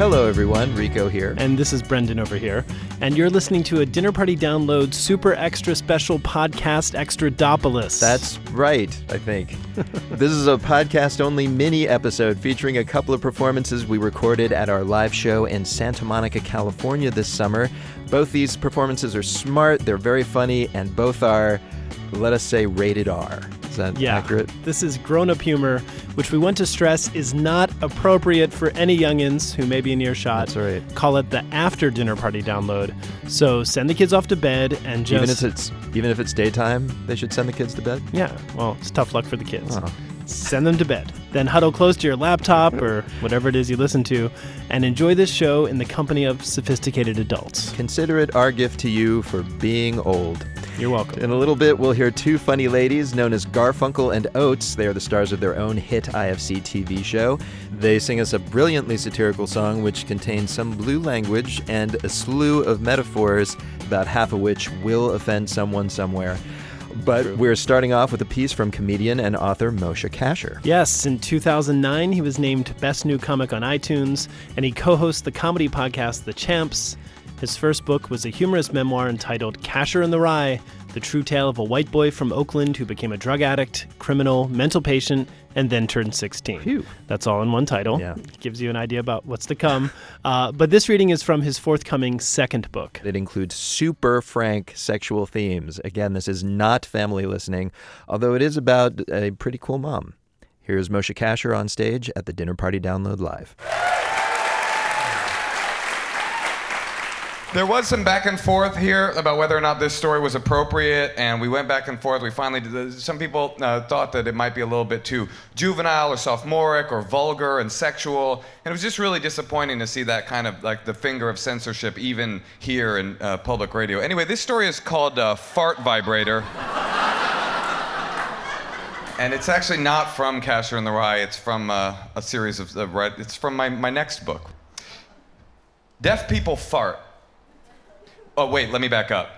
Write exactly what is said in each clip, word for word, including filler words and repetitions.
Hello, everyone. Rico here. And this is Brendan over here. And you're listening to a Dinner Party Download super extra special podcast, Extradopolis. That's right, I think. This is a podcast-only mini episode featuring a couple of performances we recorded at our live show in Santa Monica, California this summer. Both these performances are smart, they're very funny, and both are, let us say, rated R. Is that yeah. accurate? This is grown-up humor, which we want to stress is not appropriate for any youngins who may be in earshot. That's right. Call it the after-dinner party download. So send the kids off to bed and just... Even if it's, even if it's daytime, they should send the kids to bed? Yeah. Well, it's tough luck for the kids. Oh. Send them to bed. Then huddle close to your laptop or whatever it is you listen to and enjoy this show in the company of sophisticated adults. Consider it our gift to you for being old. You're welcome. In a little bit, we'll hear two funny ladies known as Garfunkel and Oates. They are the stars of their own hit I F C T V show. They sing us a brilliantly satirical song which contains some blue language and a slew of metaphors, about half of which will offend someone somewhere. But True. We're starting off with a piece from comedian and author Moshe Kasher. Yes, in two thousand nine, he was named Best New Comic on iTunes, and he co-hosts the comedy podcast The Champs. His first book was a humorous memoir entitled Kasher in the Rye, the true tale of a white boy from Oakland who became a drug addict, criminal, mental patient, and then turned sixteen. Phew. That's all in one title. Yeah. It gives you an idea about what's to come. Uh, but this reading is from his forthcoming second book. It includes super frank sexual themes. Again, this is not family listening, although it is about a pretty cool mom. Here's Moshe Kasher on stage at the Dinner Party Download Live. There was some back and forth here about whether or not this story was appropriate, and we went back and forth. We finally did. Some people uh, thought that it might be a little bit too juvenile or sophomoric or vulgar and sexual, and it was just really disappointing to see that kind of like the finger of censorship even here in uh, public radio. Anyway, this story is called uh, Fart Vibrator. And it's actually not from Kasher in the Rye. It's from uh, a series of, uh, it's from my, my next book. Deaf People Fart. Oh, wait, let me back up.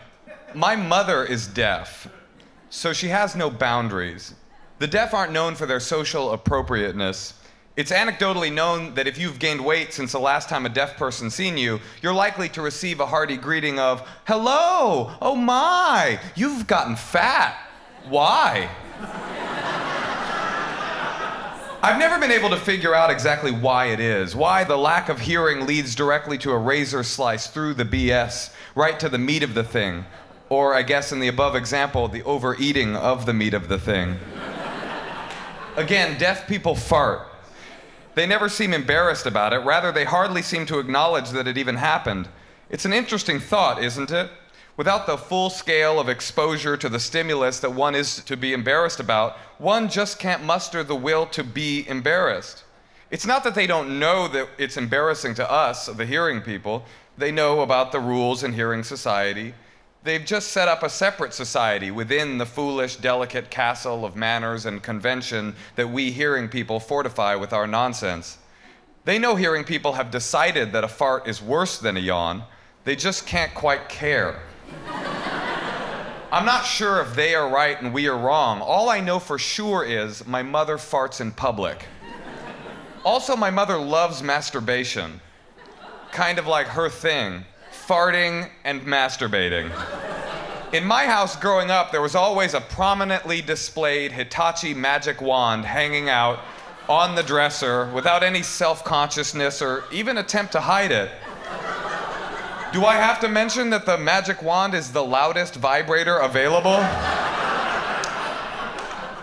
My mother is deaf, so she has no boundaries. The deaf aren't known for their social appropriateness. It's anecdotally known that if you've gained weight since the last time a deaf person seen you, you're likely to receive a hearty greeting of, hello, oh my, you've gotten fat. Why? I've never been able to figure out exactly why it is, why the lack of hearing leads directly to a razor slice through the B S, right to the meat of the thing, or I guess in the above example, the overeating of the meat of the thing. Again, deaf people fart. They never seem embarrassed about it, rather they hardly seem to acknowledge that it even happened. It's an interesting thought, isn't it? Without the full scale of exposure to the stimulus that one is to be embarrassed about, one just can't muster the will to be embarrassed. It's not that they don't know that it's embarrassing to us, the hearing people. They know about the rules in hearing society. They've just set up a separate society within the foolish, delicate castle of manners and convention that we hearing people fortify with our nonsense. They know hearing people have decided that a fart is worse than a yawn. They just can't quite care. I'm not sure if they are right and we are wrong. All I know for sure is my mother farts in public. Also, my mother loves masturbation. Kind of like her thing, farting and masturbating. In my house growing up, there was always a prominently displayed Hitachi Magic Wand hanging out on the dresser without any self-consciousness or even attempt to hide it. Do I have to mention that the magic wand is the loudest vibrator available?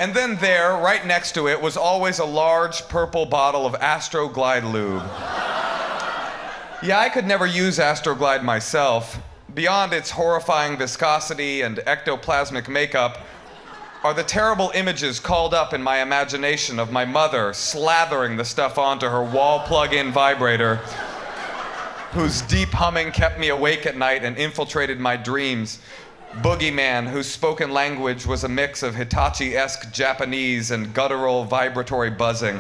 And then there, right next to it, was always a large purple bottle of Astroglide lube. Yeah, I could never use Astroglide myself. Beyond its horrifying viscosity and ectoplasmic makeup are the terrible images called up in my imagination of my mother slathering the stuff onto her wall plug-in vibrator, whose deep humming kept me awake at night and infiltrated my dreams. Boogeyman, whose spoken language was a mix of Hitachi-esque Japanese and guttural vibratory buzzing.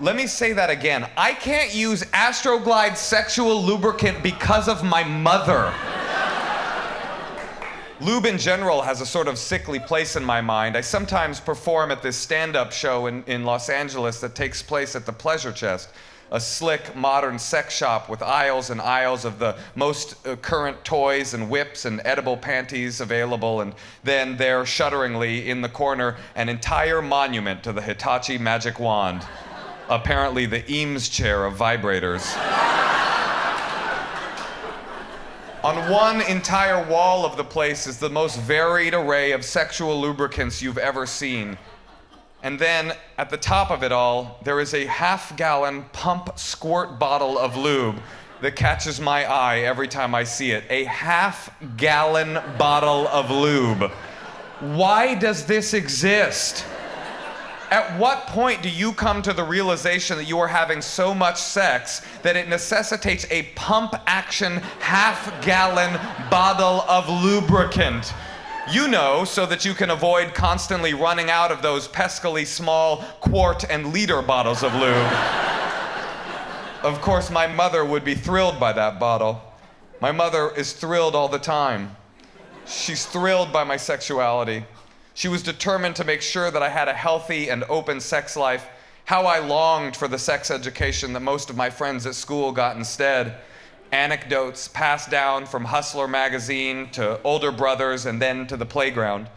Let me say that again. I can't use Astroglide sexual lubricant because of my mother. Lube in general has a sort of sickly place in my mind. I sometimes perform at this stand-up show in, in Los Angeles that takes place at the Pleasure Chest. a slick modern sex shop with aisles and aisles of the most uh, current toys and whips and edible panties available, and then there, shudderingly, in the corner, an entire monument to the Hitachi Magic Wand, apparently the Eames chair of vibrators. On one entire wall of the place is the most varied array of sexual lubricants you've ever seen. And then, at the top of it all, there is a half-gallon pump squirt bottle of lube that catches my eye every time I see it. A half-gallon bottle of lube. Why does this exist? At what point do you come to the realization that you are having so much sex that it necessitates a pump-action, half-gallon bottle of lubricant? You know, so that you can avoid constantly running out of those pescily small quart and liter bottles of lube. Of course, my mother would be thrilled by that bottle. My mother is thrilled all the time. She's thrilled by my sexuality. She was determined to make sure that I had a healthy and open sex life. How I longed for the sex education that most of my friends at school got instead. Anecdotes passed down from Hustler magazine to older brothers and then to the playground.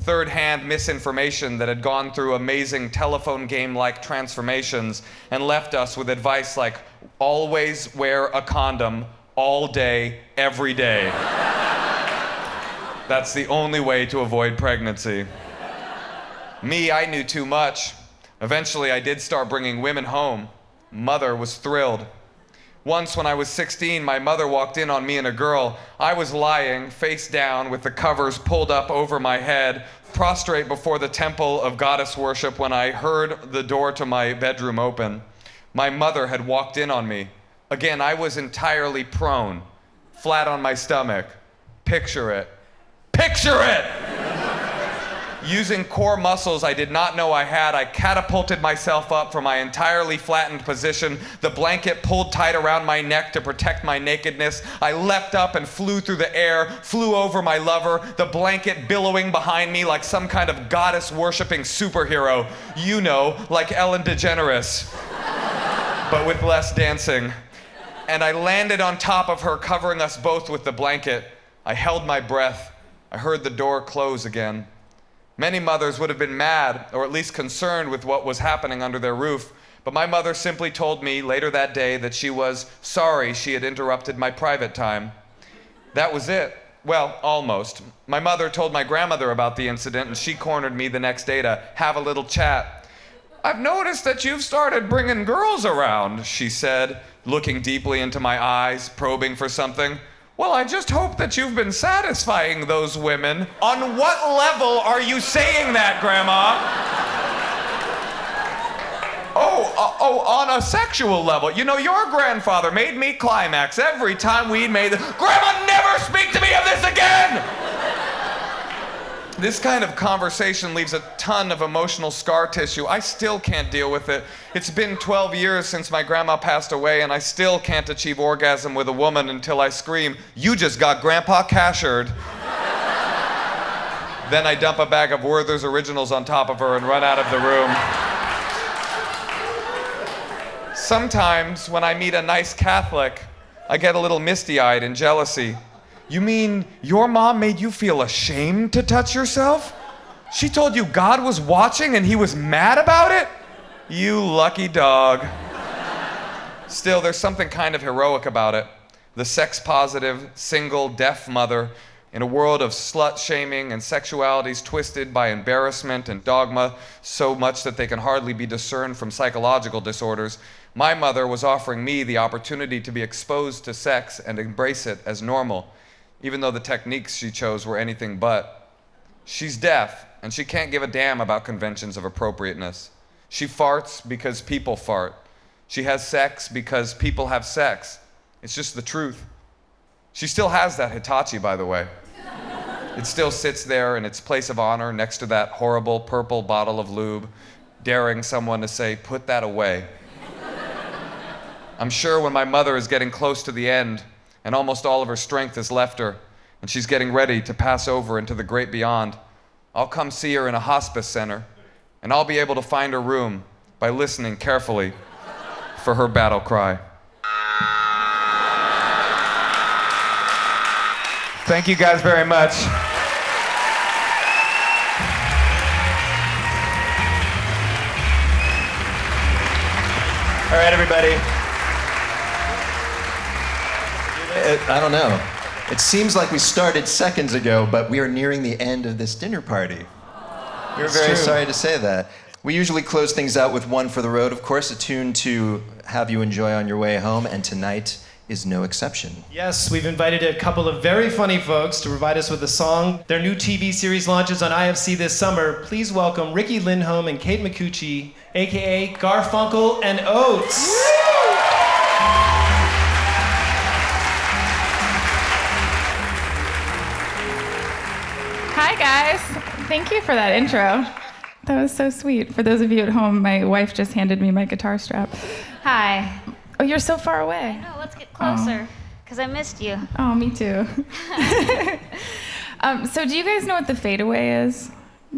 Third-hand misinformation that had gone through amazing telephone game-like transformations and left us with advice like, always wear a condom all day, every day. That's the only way to avoid pregnancy. Me, I knew too much. Eventually, I did start bringing women home. Mother was thrilled. Once, when I was sixteen, my mother walked in on me and a girl. I was lying, face down, with the covers pulled up over my head, prostrate before the temple of goddess worship when I heard the door to my bedroom open. My mother had walked in on me. Again, I was entirely prone, flat on my stomach. Picture it. Picture it! Using core muscles I did not know I had, I catapulted myself up from my entirely flattened position, the blanket pulled tight around my neck to protect my nakedness. I leapt up and flew through the air, flew over my lover, the blanket billowing behind me like some kind of goddess-worshipping superhero. You know, like Ellen DeGeneres, but with less dancing. And I landed on top of her, covering us both with the blanket. I held my breath. I heard the door close again. Many mothers would have been mad, or at least concerned with what was happening under their roof, but my mother simply told me later that day that she was sorry she had interrupted my private time. That was it. Well, almost. My mother told my grandmother about the incident, and she cornered me the next day to have a little chat. "I've noticed that you've started bringing girls around," she said, looking deeply into my eyes, probing for something. "Well, I just hope that you've been satisfying those women." On what level are you saying that, Grandma? oh, uh, oh, on a sexual level. "You know, your grandfather made me climax every time we made the—" Grandma, never speak to me of this again! This kind of conversation leaves a ton of emotional scar tissue. I still can't deal with it. It's been twelve years since my grandma passed away, and I still can't achieve orgasm with a woman until I scream, "You just got Grandpa Kashered." Then I dump a bag of Werther's Originals on top of her and run out of the room. Sometimes, when I meet a nice Catholic, I get a little misty-eyed in jealousy. "You mean your mom made you feel ashamed to touch yourself? She told you God was watching and he was mad about it? You lucky dog." Still, there's something kind of heroic about it. The sex-positive, single, deaf mother, in a world of slut-shaming and sexualities twisted by embarrassment and dogma so much that they can hardly be discerned from psychological disorders, my mother was offering me the opportunity to be exposed to sex and embrace it as normal, even though the techniques she chose were anything but. She's deaf, and she can't give a damn about conventions of appropriateness. She farts because people fart. She has sex because people have sex. It's just the truth. She still has that Hitachi, by the way. It still sits there in its place of honor next to that horrible purple bottle of lube, daring someone to say, "Put that away." I'm sure when my mother is getting close to the end, and almost all of her strength has left her, and she's getting ready to pass over into the great beyond, I'll come see her in a hospice center, and I'll be able to find her room by listening carefully, for her battle cry. Thank you guys very much. All right, everybody. It, I don't know. It seems like we started seconds ago, but we are nearing the end of this dinner party. We're very sorry to say that. We usually close things out with one for the road, of course, a tune to have you enjoy on your way home, and tonight is no exception. Yes, we've invited a couple of very funny folks to provide us with a song. Their new T V series launches on I F C this summer. Please welcome Riki Lindhome and Kate Micucci, a k a. Garfunkel and Oates. Woo! Hi guys, thank you for that intro. That was so sweet. For those of you at home, my wife just handed me my guitar strap. Hi. Oh, you're so far away. I know, let's get closer, because oh. I missed you. Oh, me too. um, so do you guys know what the fadeaway is?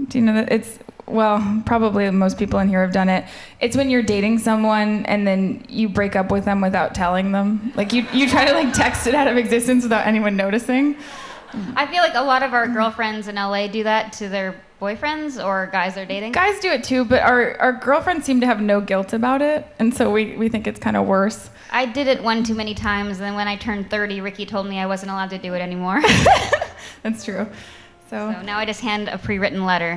Do you know that it's, well, probably most people in here have done it. It's when you're dating someone and then you break up with them without telling them. Like you, you try to like text it out of existence without anyone noticing. I feel like a lot of our girlfriends in L A do that to their boyfriends or guys they're dating. Guys do it too, but our, our girlfriends seem to have no guilt about it, and so we, we think it's kind of worse. I did it one too many times, and then when I turned thirty, Ricky told me I wasn't allowed to do it anymore. That's true. So. so now I just hand a pre-written letter.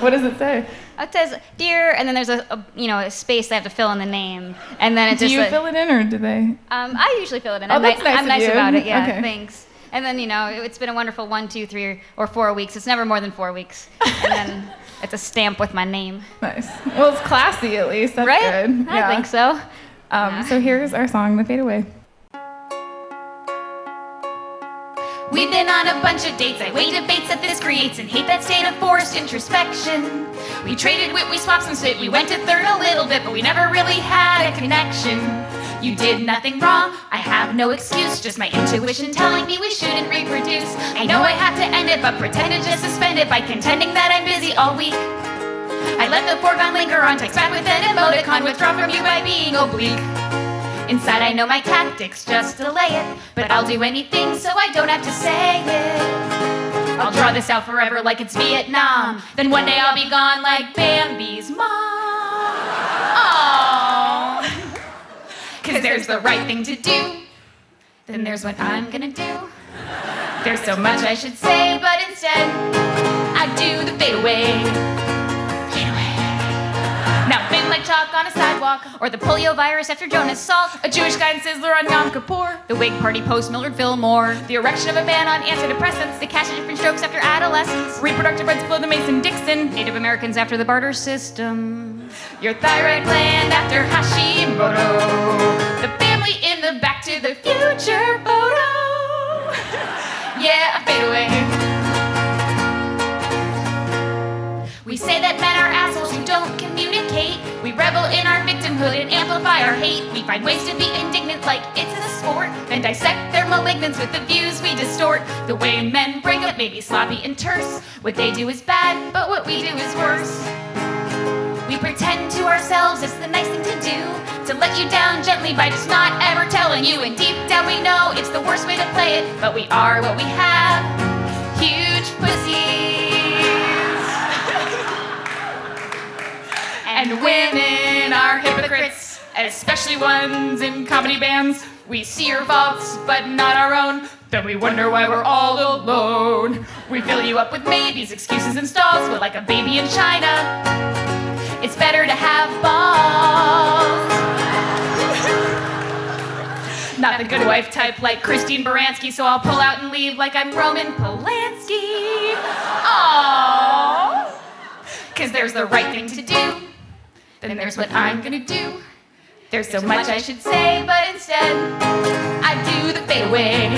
What does it say? It says, dear, and then there's a, a you know a space they have to fill in the name, and then it just. Do you like, fill it in, or do they? Um, I usually fill it in. Oh, I'm that's nice. I'm of nice you. About it. Yeah, okay. Thanks. And then you know it, it's been a wonderful one, two, three, or four weeks. It's never more than four weeks. And then it's a stamp with my name. Nice. Well, it's classy at least. That's right? Good. I yeah. think so. Um, yeah. So here's our song, "The Fadeaway." We've been on a bunch of dates, I weigh debates that this creates and hate that state of forced introspection. We traded wit, we swapped some spit, we went to third a little bit, but we never really had a connection. You did nothing wrong, I have no excuse, just my intuition telling me we shouldn't reproduce. I know I have to end it, but pretend to just suspend it by contending that I'm busy all week. I let the foregone linger on, text back with an emoticon, withdraw from you by being oblique. Inside I know my tactics, just delay it, but I'll do anything so I don't have to say it. I'll draw this out forever like it's Vietnam, then one day I'll be gone like Bambi's mom. Aww. Cause there's the right thing to do, then there's what I'm gonna do. There's so much I should say, but instead I do the fadeaway. Now been like chalk on a sidewalk, or the polio virus after Jonas Salk, a Jewish guy in Sizzler on Yom Kippur, the Whig Party post Millard Fillmore, the erection of a ban on antidepressants, the cash of different strokes after adolescence, reproductive rights below the Mason-Dixon, Native Americans after the barter system, your thyroid gland after Hashimoto, the family in the Back to the Future photo. Yeah, I fade away. We say that men are assholes who don't communicate. We revel in our victimhood and amplify our hate. We find ways to be indignant like it's a sport, and dissect their malignance with the views we distort. The way men break up may be sloppy and terse. What they do is bad, but what we do is worse. We pretend to ourselves it's the nice thing to do, to let you down gently by just not ever telling you. And deep down we know it's the worst way to play it, but we are what we have. Huge pussies. And women are hypocrites, especially ones in comedy bands. We see your faults, but not our own. Then we wonder why we're all alone. We fill you up with maybes, excuses, and stalls. We're like a baby in China. It's better to have balls. Not the good wife type like Christine Baranski, so I'll pull out and leave like I'm Roman Polanski. Aww. Cause there's the right thing to do. Then there's what I'm gonna do. There's so much I should say, but instead I do the fadeaway.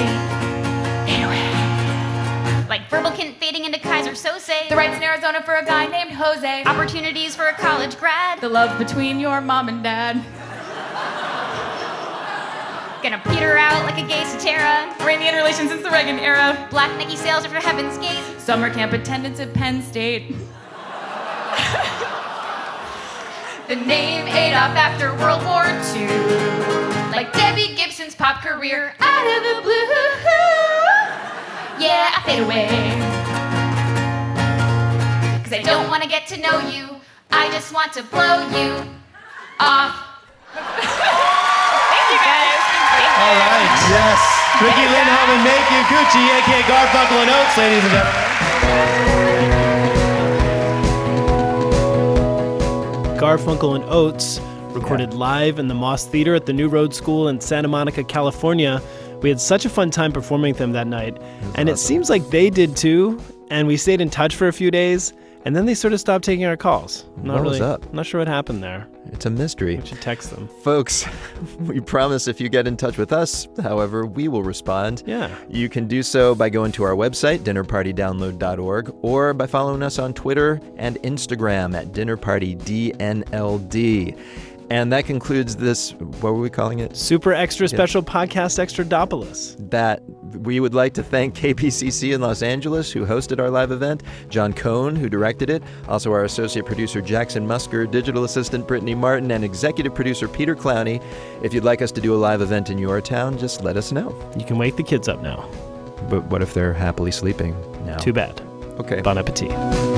Fadeaway. Like verbal kint fading into Kaiser Sose. The rights in Arizona for a guy named Jose. Opportunities for a college grad. The love between your mom and dad. Gonna peter out like a gay Satara. We're in the interrelation since the Reagan era. Black Nikki sales after Heaven's Gate. Summer camp attendance at Penn State. the name Adolf after World War Two. Like Debbie Gibson's pop career, out of the blue. Yeah, I fade away. Cause I don't want to get to know you, I just want to blow you off. Thank you guys. All right, yes. Riki Lindhome and Kate Micucci, a k a. Garfunkel and Oates, ladies and gentlemen. Garfunkel and Oates recorded live in the Moss Theater at the New Road School in Santa Monica, California. We had such a fun time performing with them that night. And awesome. It seems like they did too, and we stayed in touch for a few days. And then they sort of stopped taking our calls. Not what really, was up? Not sure what happened there. It's a mystery. We should text them. Folks, we promise if you get in touch with us, however, we will respond. Yeah. You can do so by going to our website, dinner party download dot org, or by following us on Twitter and Instagram at dinner party D N L D. And that concludes this, what were we calling it? Super Extra Special yeah. Podcast Extradopolis. That we would like to thank K P C C in Los Angeles, who hosted our live event, John Cohn, who directed it, also our associate producer, Jackson Musker, digital assistant, Brittany Martin, and executive producer, Peter Clowney. If you'd like us to do a live event in your town, just let us know. You can wake the kids up now. But what if they're happily sleeping now? Too bad. Okay. Bon appetit.